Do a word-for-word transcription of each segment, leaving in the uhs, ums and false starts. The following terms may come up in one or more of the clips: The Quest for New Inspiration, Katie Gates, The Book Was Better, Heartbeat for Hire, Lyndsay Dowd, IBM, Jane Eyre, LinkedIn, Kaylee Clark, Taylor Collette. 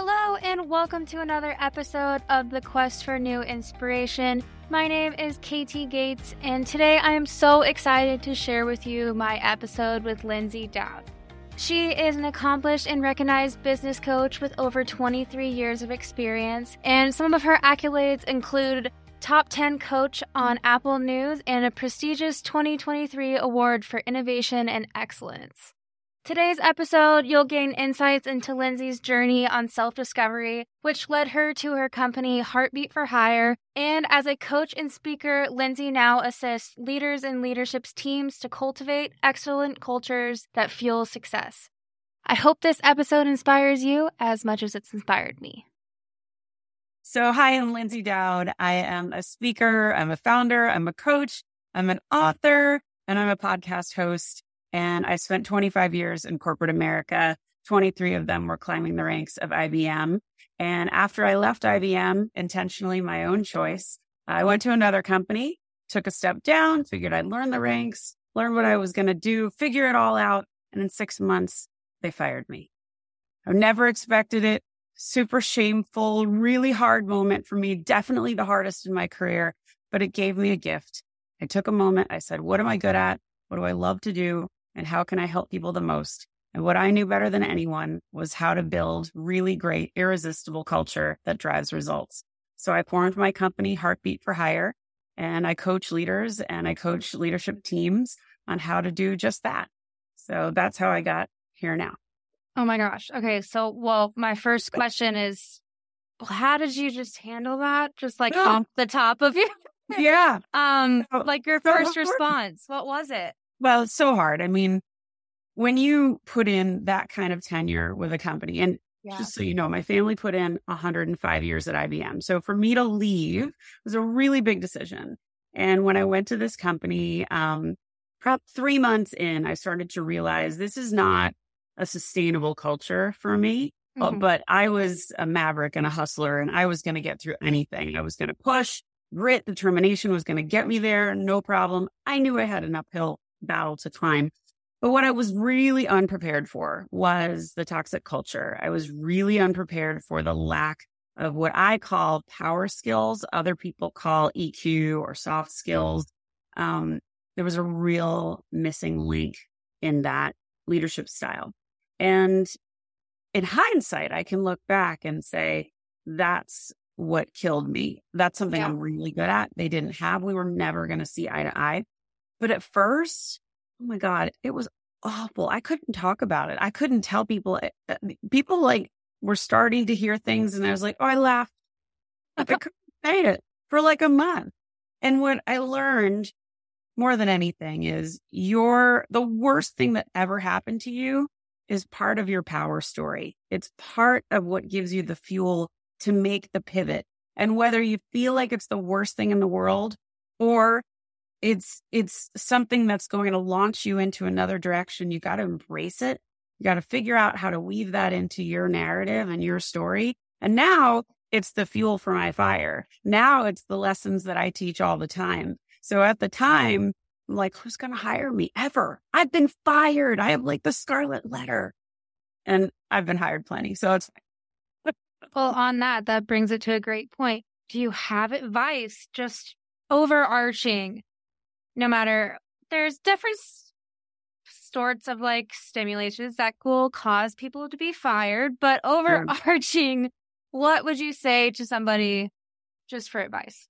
Hello and welcome to another episode of The Quest for New Inspiration. My name is Katie Gates, and today I am so excited to share with you my episode with Lyndsay Dowd. She is an accomplished and recognized business coach with over twenty-three years of experience, and some of her accolades include top ten coach on Apple News and a prestigious twenty twenty-three award for innovation and excellence. Today's episode, you'll gain insights into Lyndsay's journey on self-discovery, which led her to her company, Heartbeat for Hire. And as a coach and speaker, Lyndsay now assists leaders and leadership teams to cultivate excellent cultures that fuel success. I hope this episode inspires you as much as it's inspired me. So hi, I'm Lyndsay Dowd. I am a speaker, I'm a founder, I'm a coach, I'm an author, and I'm a podcast host. And I spent twenty-five years in corporate America. twenty-three of them were climbing the ranks of I B M. And after I left I B M, intentionally my own choice, I went to another company, took a step down, figured I'd learn the ranks, learn what I was going to do, figure it all out. And in six months, they fired me. I never expected it. Super shameful, really hard moment for me. Definitely the hardest in my career, but it gave me a gift. I took a moment. I said, what am I good at? What do I love to do? And how can I help people the most? And what I knew better than anyone was how to build really great, irresistible culture that drives results. So I formed my company, Heartbeat for Hire, and I coach leaders and I coach leadership teams on how to do just that. So that's how I got here now. Oh my gosh. Okay. So, well, my first question is, how did you just handle that? Just like off the top of you? Yeah. Um, so, like your so first hard. response, what was it? Well, it's so hard. I mean, when you put in that kind of tenure with a company, and yeah. just so you know, my family put in one hundred five years at I B M. So for me to leave was a really big decision. And when I went to this company, um, probably three months in, I started to realize this is not a sustainable culture for me. Mm-hmm. But I was a maverick and a hustler, and I was going to get through anything. I was going to push. Grit, determination was going to get me there. No problem. I knew I had an uphill battle to climb. But what I was really unprepared for was the toxic culture. I was really unprepared for the lack of what I call power skills. Other people call E Q or soft skills. Um, there was a real missing link in that leadership style. And in hindsight, I can look back and say, that's what killed me. That's something yeah. I'm really good at. They didn't have, we were never going to see eye to eye. But at first, oh my God, it was awful. I couldn't talk about it. I couldn't tell people. People like were starting to hear things and I was like, oh, I laughed. I couldn't say it for like a month. And what I learned more than anything is you're the worst thing that ever happened to you is part of your power story. It's part of what gives you the fuel to make the pivot. And whether you feel like it's the worst thing in the world or it's it's something that's going to launch you into another direction, you got to embrace it. You got to figure out how to weave that into your narrative and your story. And now it's the fuel for my fire. Now it's the lessons that I teach all the time. So at the time, I'm like, who's going to hire me ever? I've been fired. I have like the scarlet letter. And I've been hired plenty. So it's Well, on that, that brings it to a great point. Do you have advice just overarching? No matter, there's different sorts of like stimulations that will cause people to be fired, but overarching, what would you say to somebody just for advice?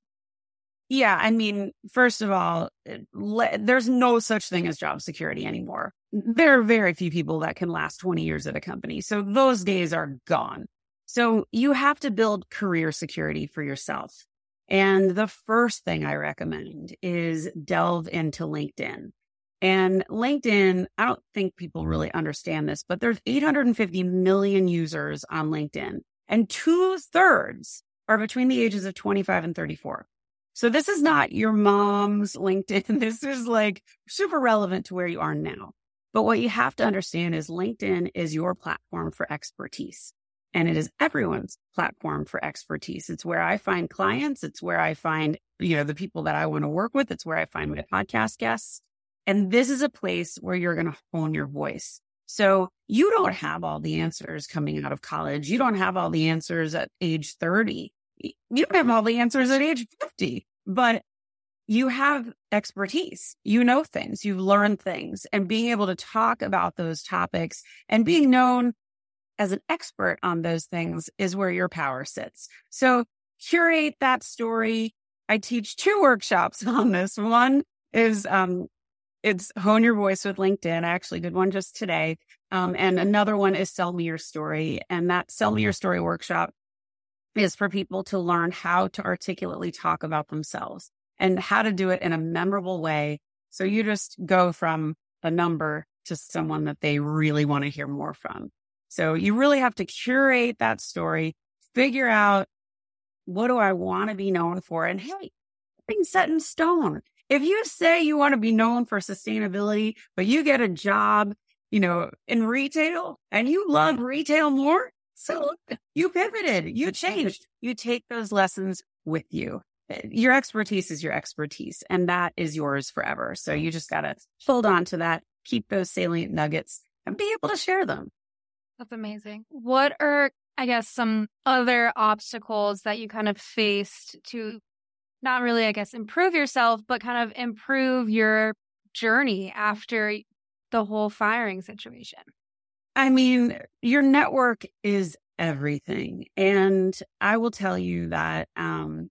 Yeah, I mean, first of all, le- there's no such thing as job security anymore. There are very few people that can last twenty years at a company. So those days are gone. So you have to build career security for yourself. And the first thing I recommend is delve into LinkedIn. And LinkedIn, I don't think people really understand this, but there's eight hundred fifty million users on LinkedIn. And two thirds are between the ages of twenty-five and thirty-four. So this is not your mom's LinkedIn. This is like super relevant to where you are now. But what you have to understand is LinkedIn is your platform for expertise. And it is everyone's platform for expertise. It's where I find clients. It's where I find, you know, the people that I want to work with. It's where I find my podcast guests. And this is a place where you're going to hone your voice. So you don't have all the answers coming out of college. You don't have all the answers at age thirty. You don't have all the answers at age fifty, but you have expertise. You know things. You've learned things. And being able to talk about those topics and being known as an expert on those things is where your power sits. So curate that story. I teach two workshops on this. One is um, it's Hone Your Voice with LinkedIn. I actually did one just today. Um, and another one is Sell Me Your Story. And that Sell Me Your Story workshop is for people to learn how to articulately talk about themselves and how to do it in a memorable way. So you just go from a number to someone that they really want to hear more from. So you really have to curate that story, figure out, what do I want to be known for? And hey, nothing's set in stone. If you say you want to be known for sustainability, but you get a job, you know, in retail and you love retail more, so you pivoted, you changed, you take those lessons with you. Your expertise is your expertise, and that is yours forever. So you just got to hold on to that, keep those salient nuggets, and be able to share them. That's amazing. What are, I guess, some other obstacles that you kind of faced to not really, I guess, improve yourself, but kind of improve your journey after the whole firing situation? I mean, your network is everything. And I will tell you that um,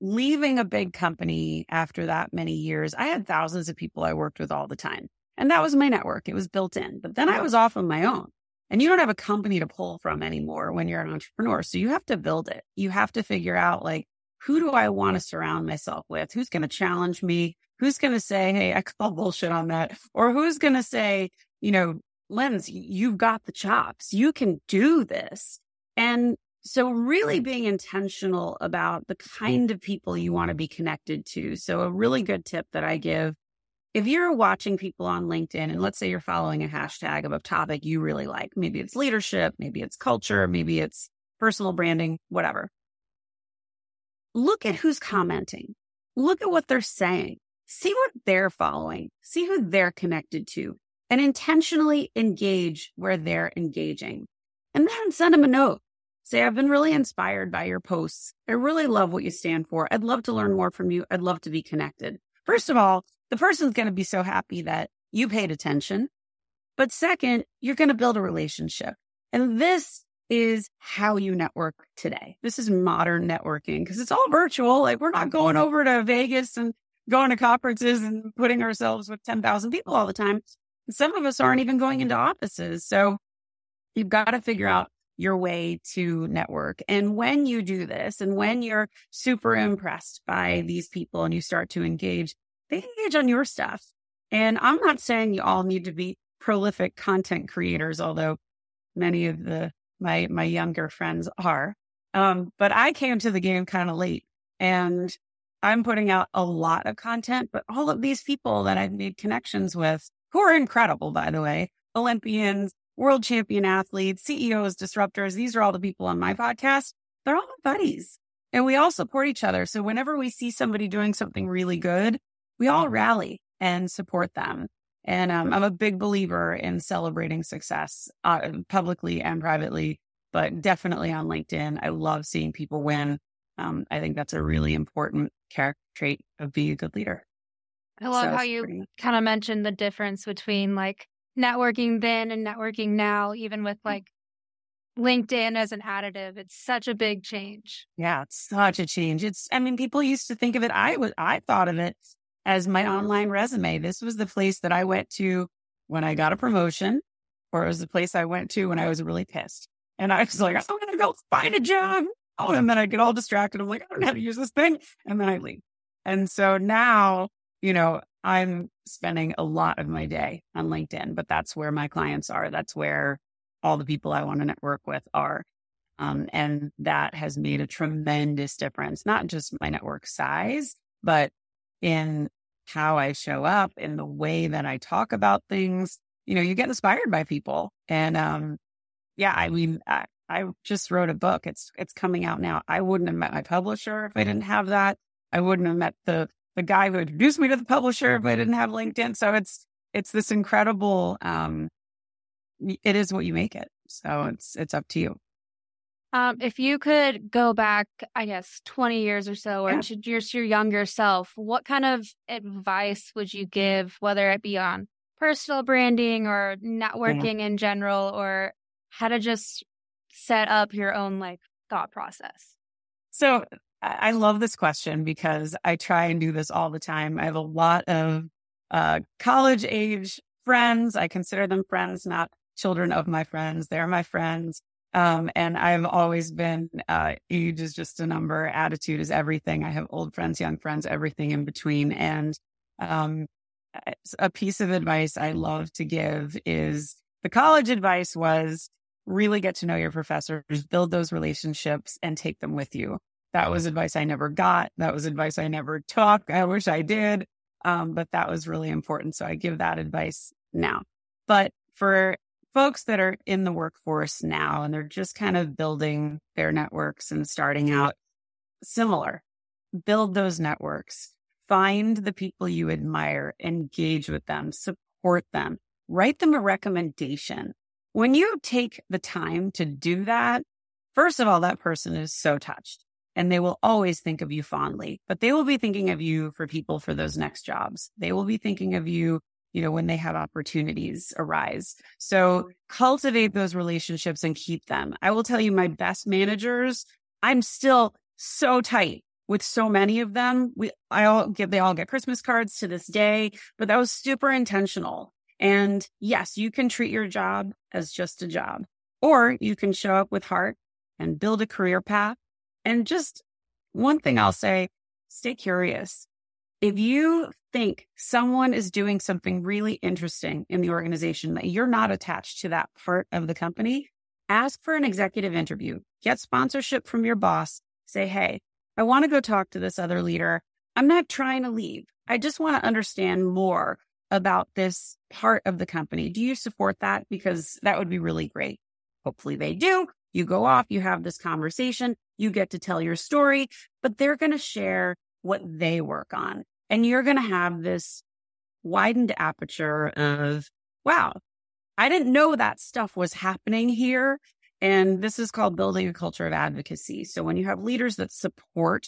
leaving a big company after that many years, I had thousands of people I worked with all the time. And that was my network. It was built in. But then I was off on my own. And you don't have a company to pull from anymore when you're an entrepreneur. So you have to build it. You have to figure out, like, who do I want to surround myself with? Who's going to challenge me? Who's going to say, hey, I call bullshit on that? Or who's going to say, you know, Linds, you've got the chops. You can do this. And so really being intentional about the kind of people you want to be connected to. So a really good tip that I give, if you're watching people on LinkedIn, and let's say you're following a hashtag of a topic you really like, maybe it's leadership, maybe it's culture, maybe it's personal branding, whatever. Look at who's commenting. Look at what they're saying. See what they're following. See who they're connected to, and intentionally engage where they're engaging. And then send them a note. Say, I've been really inspired by your posts. I really love what you stand for. I'd love to learn more from you. I'd love to be connected. First of all, the person's going to be so happy that you paid attention. But second, you're going to build a relationship. And this is how you network today. This is modern networking because it's all virtual. Like, we're not going over to Vegas and going to conferences and putting ourselves with ten thousand people all the time. And some of us aren't even going into offices. So you've got to figure out your way to network. And when you do this, and when you're super impressed by these people and you start to engage, they engage on your stuff. And I'm not saying you all need to be prolific content creators, although many of the my my younger friends are. Um, but I came to the game kind of late, and I'm putting out a lot of content. But all of these people that I've made connections with, who are incredible, by the way, Olympians, world champion athletes, C E Os, disruptors, these are all the people on my podcast. They're all my buddies. And we all support each other. So whenever we see somebody doing something really good, we all rally and support them. And um, I'm a big believer in celebrating success uh, publicly and privately, but definitely on LinkedIn. I love seeing people win. Um, I think that's a really important character trait of being a good leader. I love so how you pretty... kind of mentioned the difference between, like, networking then and networking now, even with, like, LinkedIn as an additive. It's such a big change. Yeah, it's such a change. It's, I mean, people used to think of it, I was, I thought of it as my online resume. This was the place that I went to when I got a promotion, or it was the place I went to when I was really pissed. And I was like, I'm going to go find a job. Oh, and then I get all distracted. I'm like, I don't know how to use this thing. And then I leave. And so now, you know, I'm spending a lot of my day on LinkedIn, but that's where my clients are. That's where all the people I want to network with are. Um, and that has made a tremendous difference, not just my network size, but in how I show up, in the way that I talk about things. You know, you get inspired by people. And um, yeah, I mean, I, I just wrote a book. It's it's coming out now. I wouldn't have met my publisher if I didn't have that. I wouldn't have met the the guy who introduced me to the publisher if I didn't have LinkedIn. So it's it's this incredible um, it is what you make it. So it's it's up to you. Um, if you could go back, I guess, twenty years or so, or yeah. to your, your younger self, what kind of advice would you give, whether it be on personal branding or networking yeah. in general, or how to just set up your own like thought process? So I love this question because I try and do this all the time. I have a lot of uh, college age friends. I consider them friends, not children of my friends. They're my friends. Um, and I've always been, uh, age is just a number. Attitude is everything. I have old friends, young friends, everything in between. And, um, a piece of advice I love to give is the college advice was really get to know your professors, build those relationships and take them with you. That was advice I never got. That was advice I never took. I wish I did. Um, but that was really important. So I give that advice now, but for folks that are in the workforce now and they're just kind of building their networks and starting out, similar, build those networks, find the people you admire, engage with them, support them, write them a recommendation. When you take the time to do that, first of all, that person is so touched and they will always think of you fondly, but they will be thinking of you for people for those next jobs. They will be thinking of you you know, when they have opportunities arise. So cultivate those relationships and keep them. I will tell you my best managers, I'm still so tight with so many of them. We, I all get, they all get Christmas cards to this day, but that was super intentional. And yes, you can treat your job as just a job, or you can show up with heart and build a career path. And just one thing I'll say, stay curious. If you think someone is doing something really interesting in the organization that you're not attached to that part of the company, ask for an executive interview, get sponsorship from your boss, say, hey, I want to go talk to this other leader. I'm not trying to leave. I just want to understand more about this part of the company. Do you support that? Because that would be really great. Hopefully they do. You go off, you have this conversation, you get to tell your story, but they're going to share what they work on. And you're going to have this widened aperture of, wow, I didn't know that stuff was happening here. And this is called building a culture of advocacy. So when you have leaders that support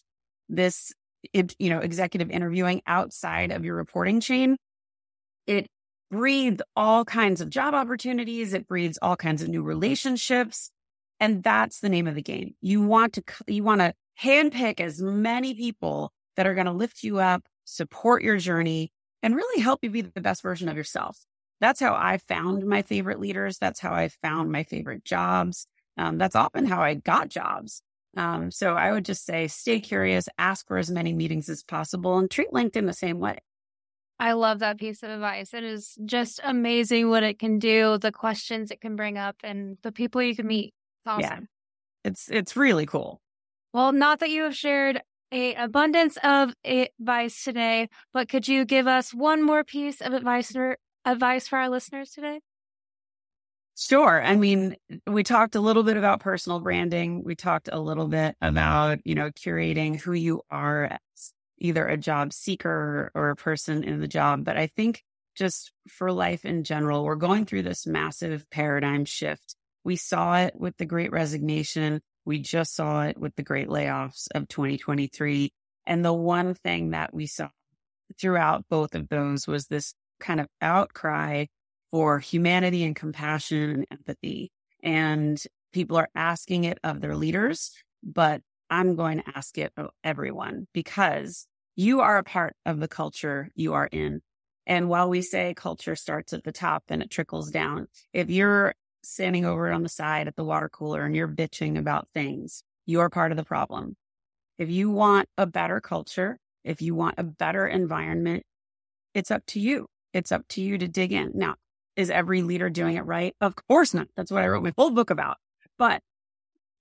this, you know, executive interviewing outside of your reporting chain, it breeds all kinds of job opportunities. It breeds all kinds of new relationships. And that's the name of the game. You want to, you want to handpick as many people that are going to lift you up, support your journey, and really help you be the best version of yourself. That's how I found my favorite leaders. That's how I found my favorite jobs. Um, that's often how I got jobs. Um, so I would just say, stay curious, ask for as many meetings as possible, and treat LinkedIn the same way. I love that piece of advice. It is just amazing what it can do, the questions it can bring up, and the people you can meet. It's awesome. Yeah, it's, it's really cool. Well, not that you have shared an abundance of advice today, but could you give us one more piece of advice or advice for our listeners today? Sure. I mean, we talked a little bit about personal branding. We talked a little bit about, you know, curating who you are as either a job seeker or a person in the job. But I think just for life in general, we're going through this massive paradigm shift. We saw it with the Great Resignation. We just saw it with the great layoffs of twenty twenty-three. And the one thing that we saw throughout both of those was this kind of outcry for humanity and compassion and empathy. And people are asking it of their leaders, but I'm going to ask it of everyone because you are a part of the culture you are in. And while we say culture starts at the top and it trickles down, if you're standing over on the side at the water cooler and you're bitching about things, you're part of the problem. If you want a better culture, if you want a better environment, it's up to you. It's up to you to dig in. Now, is every leader doing it right? Of course not. That's what I wrote my whole book about. But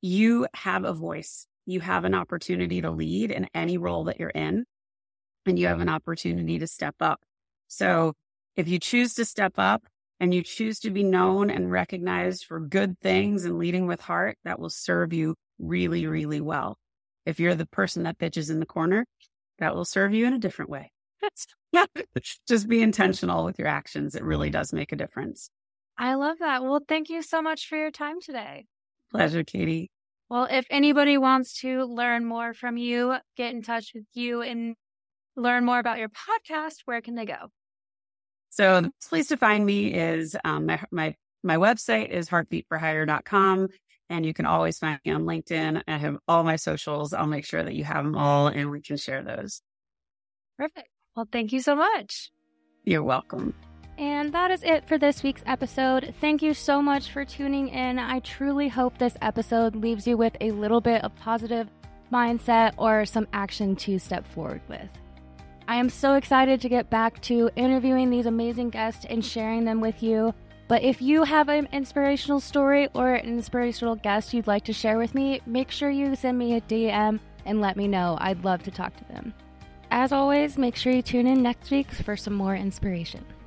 you have a voice. You have an opportunity to lead in any role that you're in, and you have an opportunity to step up. So if you choose to step up, and you choose to be known and recognized for good things and leading with heart, that will serve you really, really well. If you're the person that bitches in the corner, that will serve you in a different way. Just be intentional with your actions. It really does make a difference. I love that. Well, thank you so much for your time today. Pleasure, Katie. Well, if anybody wants to learn more from you, get in touch with you and learn more about your podcast, where can they go? So the place to find me is um, my, my my website is heartbeat for hire dot com. And you can always find me on LinkedIn. I have all my socials. I'll make sure that you have them all and we can share those. Perfect. Well, thank you so much. You're welcome. And that is it for this week's episode. Thank you so much for tuning in. I truly hope this episode leaves you with a little bit of positive mindset or some action to step forward with. I am so excited to get back to interviewing these amazing guests and sharing them with you. But if you have an inspirational story or an inspirational guest you'd like to share with me, make sure you send me a D M and let me know. I'd love to talk to them. As always, make sure you tune in next week for some more inspiration.